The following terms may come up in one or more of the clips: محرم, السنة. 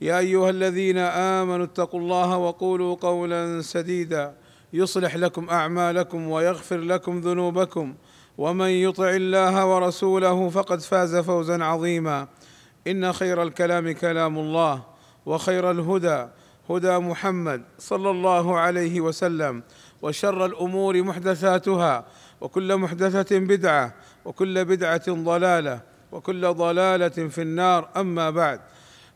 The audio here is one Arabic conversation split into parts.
يا أيها الذين آمنوا اتقوا الله وقولوا قولا سديدا يصلح لكم أعمالكم ويغفر لكم ذنوبكم، ومن يطع الله ورسوله فقد فاز فوزا عظيما. إن خير الكلام كلام الله، وخير الهدى هدى محمد صلى الله عليه وسلم، وشر الأمور محدثاتها، وكل محدثة بدعة، وكل بدعة ضلالة، وكل ضلالة في النار. أما بعد،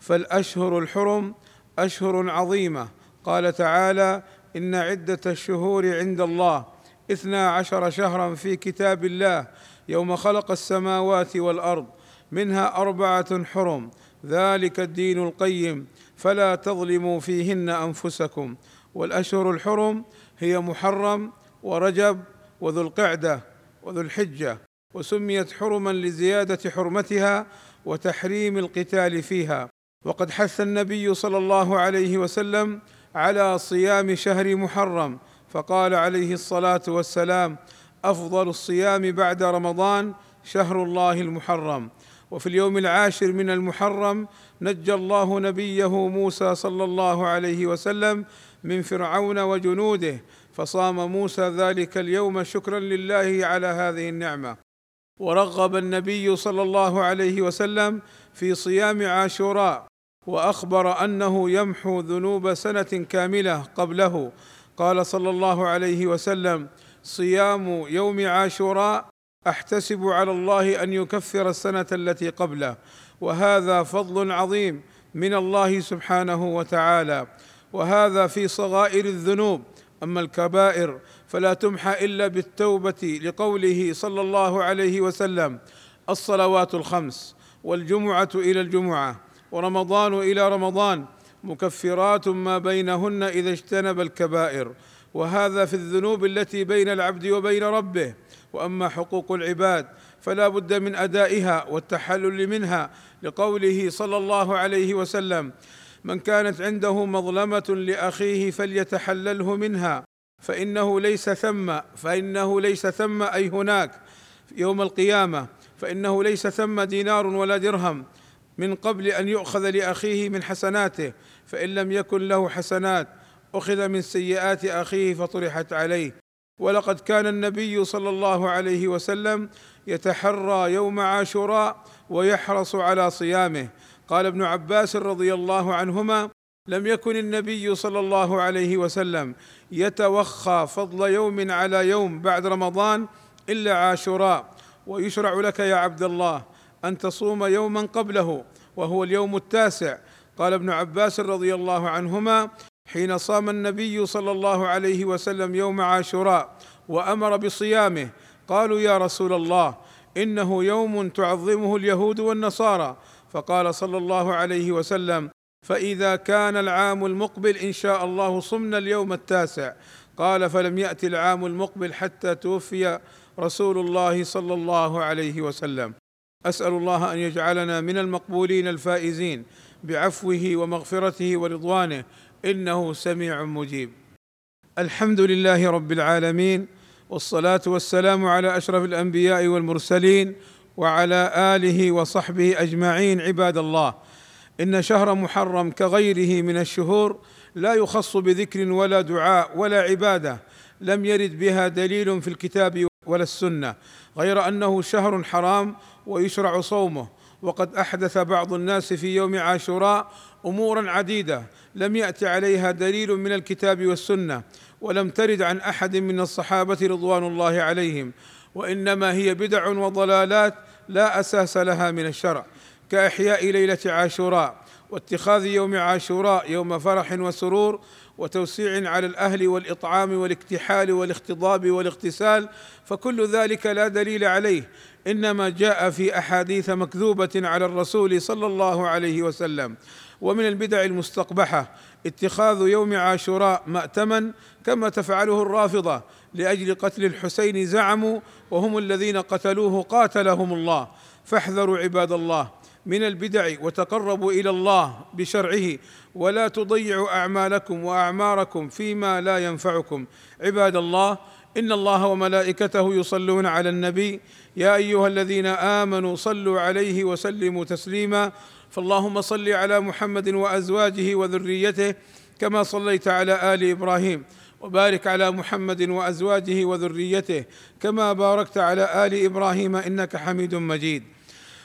فالأشهر الحرم أشهر عظيمة. قال تعالى: إن عدة الشهور عند الله 12 شهرا في كتاب الله يوم خلق السماوات والأرض، منها 4 حرم، ذلك الدين القيم، فلا تظلموا فيهن أنفسكم. والأشهر الحرم هي محرم ورجب وذو القعدة وذو الحجة، وسميت حرما لزيادة حرمتها وتحريم القتال فيها. وقد حث النبي صلى الله عليه وسلم على صيام شهر محرم، فقال عليه الصلاة والسلام: أفضل الصيام بعد رمضان شهر الله المحرم. وفي اليوم 10 من المحرم نجى الله نبيه موسى صلى الله عليه وسلم من فرعون وجنوده، فصام موسى ذلك اليوم شكرا لله على هذه النعمة. ورغب النبي صلى الله عليه وسلم في صيام عاشوراء، وأخبر أنه يمحو ذنوب سنة كاملة قبله. قال صلى الله عليه وسلم: صيام يوم عاشوراء أحتسب على الله أن يكفر السنة التي قبله. وهذا فضل عظيم من الله سبحانه وتعالى، وهذا في صغائر الذنوب. أما الكبائر فلا تمحى إلا بالتوبة، لقوله صلى الله عليه وسلم: الصلوات 5 والجمعة إلى الجمعة ورمضان إلى رمضان مكفرات ما بينهن إذا اجتنب الكبائر. وهذا في الذنوب التي بين العبد وبين ربه. وأما حقوق العباد فلا بد من أدائها والتحلل منها، لقوله صلى الله عليه وسلم: من كانت عنده مظلمة لأخيه فليتحلله منها، فإنه ليس ثم أي هناك يوم القيامة، فإنه ليس ثم دينار ولا درهم من قبل أن يؤخذ لأخيه من حسناته، فإن لم يكن له حسنات أخذ من سيئات أخيه فطرحت عليه. ولقد كان النبي صلى الله عليه وسلم يتحرى يوم عاشوراء ويحرص على صيامه. قال ابن عباس رضي الله عنهما: لم يكن النبي صلى الله عليه وسلم يتوخى فضل يوم على يوم بعد رمضان إلا عاشوراء. ويشرع لك يا عبد الله أن تصوم يوما قبله، وهو اليوم 9. قال ابن عباس رضي الله عنهما: حين صام النبي صلى الله عليه وسلم يوم عاشوراء وأمر بصيامه، قالوا: يا رسول الله، إنه يوم تعظمه اليهود والنصارى. فقال صلى الله عليه وسلم: فإذا كان العام المقبل إن شاء الله صمنا اليوم 9. قال: فلم يأتي العام المقبل حتى توفي رسول الله صلى الله عليه وسلم. أسأل الله أن يجعلنا من المقبولين الفائزين بعفوه ومغفرته ورضوانه، إنه سميع مجيب. الحمد لله رب العالمين، والصلاة والسلام على أشرف الأنبياء والمرسلين وعلى آله وصحبه أجمعين. عباد الله، إن شهر محرم كغيره من الشهور لا يخص بذكر ولا دعاء ولا عبادة لم يرد بها دليل في الكتاب ولا السنة، غير أنه شهر حرام ويشرع صومه. وقد أحدث بعض الناس في يوم عاشوراء أمورا عديدة لم يأتي عليها دليل من الكتاب والسنة، ولم ترد عن أحد من الصحابة رضوان الله عليهم، وإنما هي بدع وضلالات لا أساس لها من الشرع، كإحياء ليلة عاشوراء، واتخاذ يوم عاشوراء يوم فرح وسرور، وتوسيع على الأهل، والإطعام والاكتحال والاختضاب والاغتسال، فكل ذلك لا دليل عليه، إنما جاء في أحاديث مكذوبة على الرسول صلى الله عليه وسلم. ومن البدع المستقبحة اتخاذ يوم عاشوراء مأتما كما تفعله الرافضة لأجل قتل الحسين زعموا وهم الذين قتلوه قاتلهم الله. فاحذروا عباد الله من البدع وتقربوا إلى الله بشرعه، ولا تضيعوا أعمالكم وأعماركم فيما لا ينفعكم. عباد الله، إن الله وملائكته يصلون على النبي يا أيها الذين آمنوا صلوا عليه وسلموا تسليما، فاللهم صل على محمد وأزواجه وذريته كما صليت على آل إبراهيم، وبارك على محمد وأزواجه وذريته كما باركت على آل إبراهيم إنك حميد مجيد.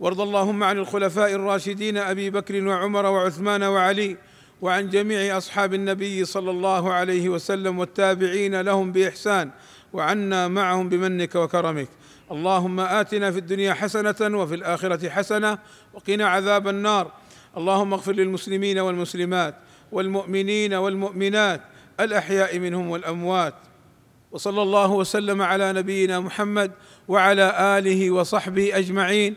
وارض اللهم عن الخلفاء الراشدين أبي بكر وعمر وعثمان وعلي، وعن جميع أصحاب النبي صلى الله عليه وسلم والتابعين لهم بإحسان، وعنا معهم بمنك وكرمك. اللهم آتنا في الدنيا حسنة وفي الآخرة حسنة وقنا عذاب النار. اللهم اغفر للمسلمين والمسلمات والمؤمنين والمؤمنات الأحياء منهم والأموات. وصلى الله وسلم على نبينا محمد وعلى آله وصحبه أجمعين،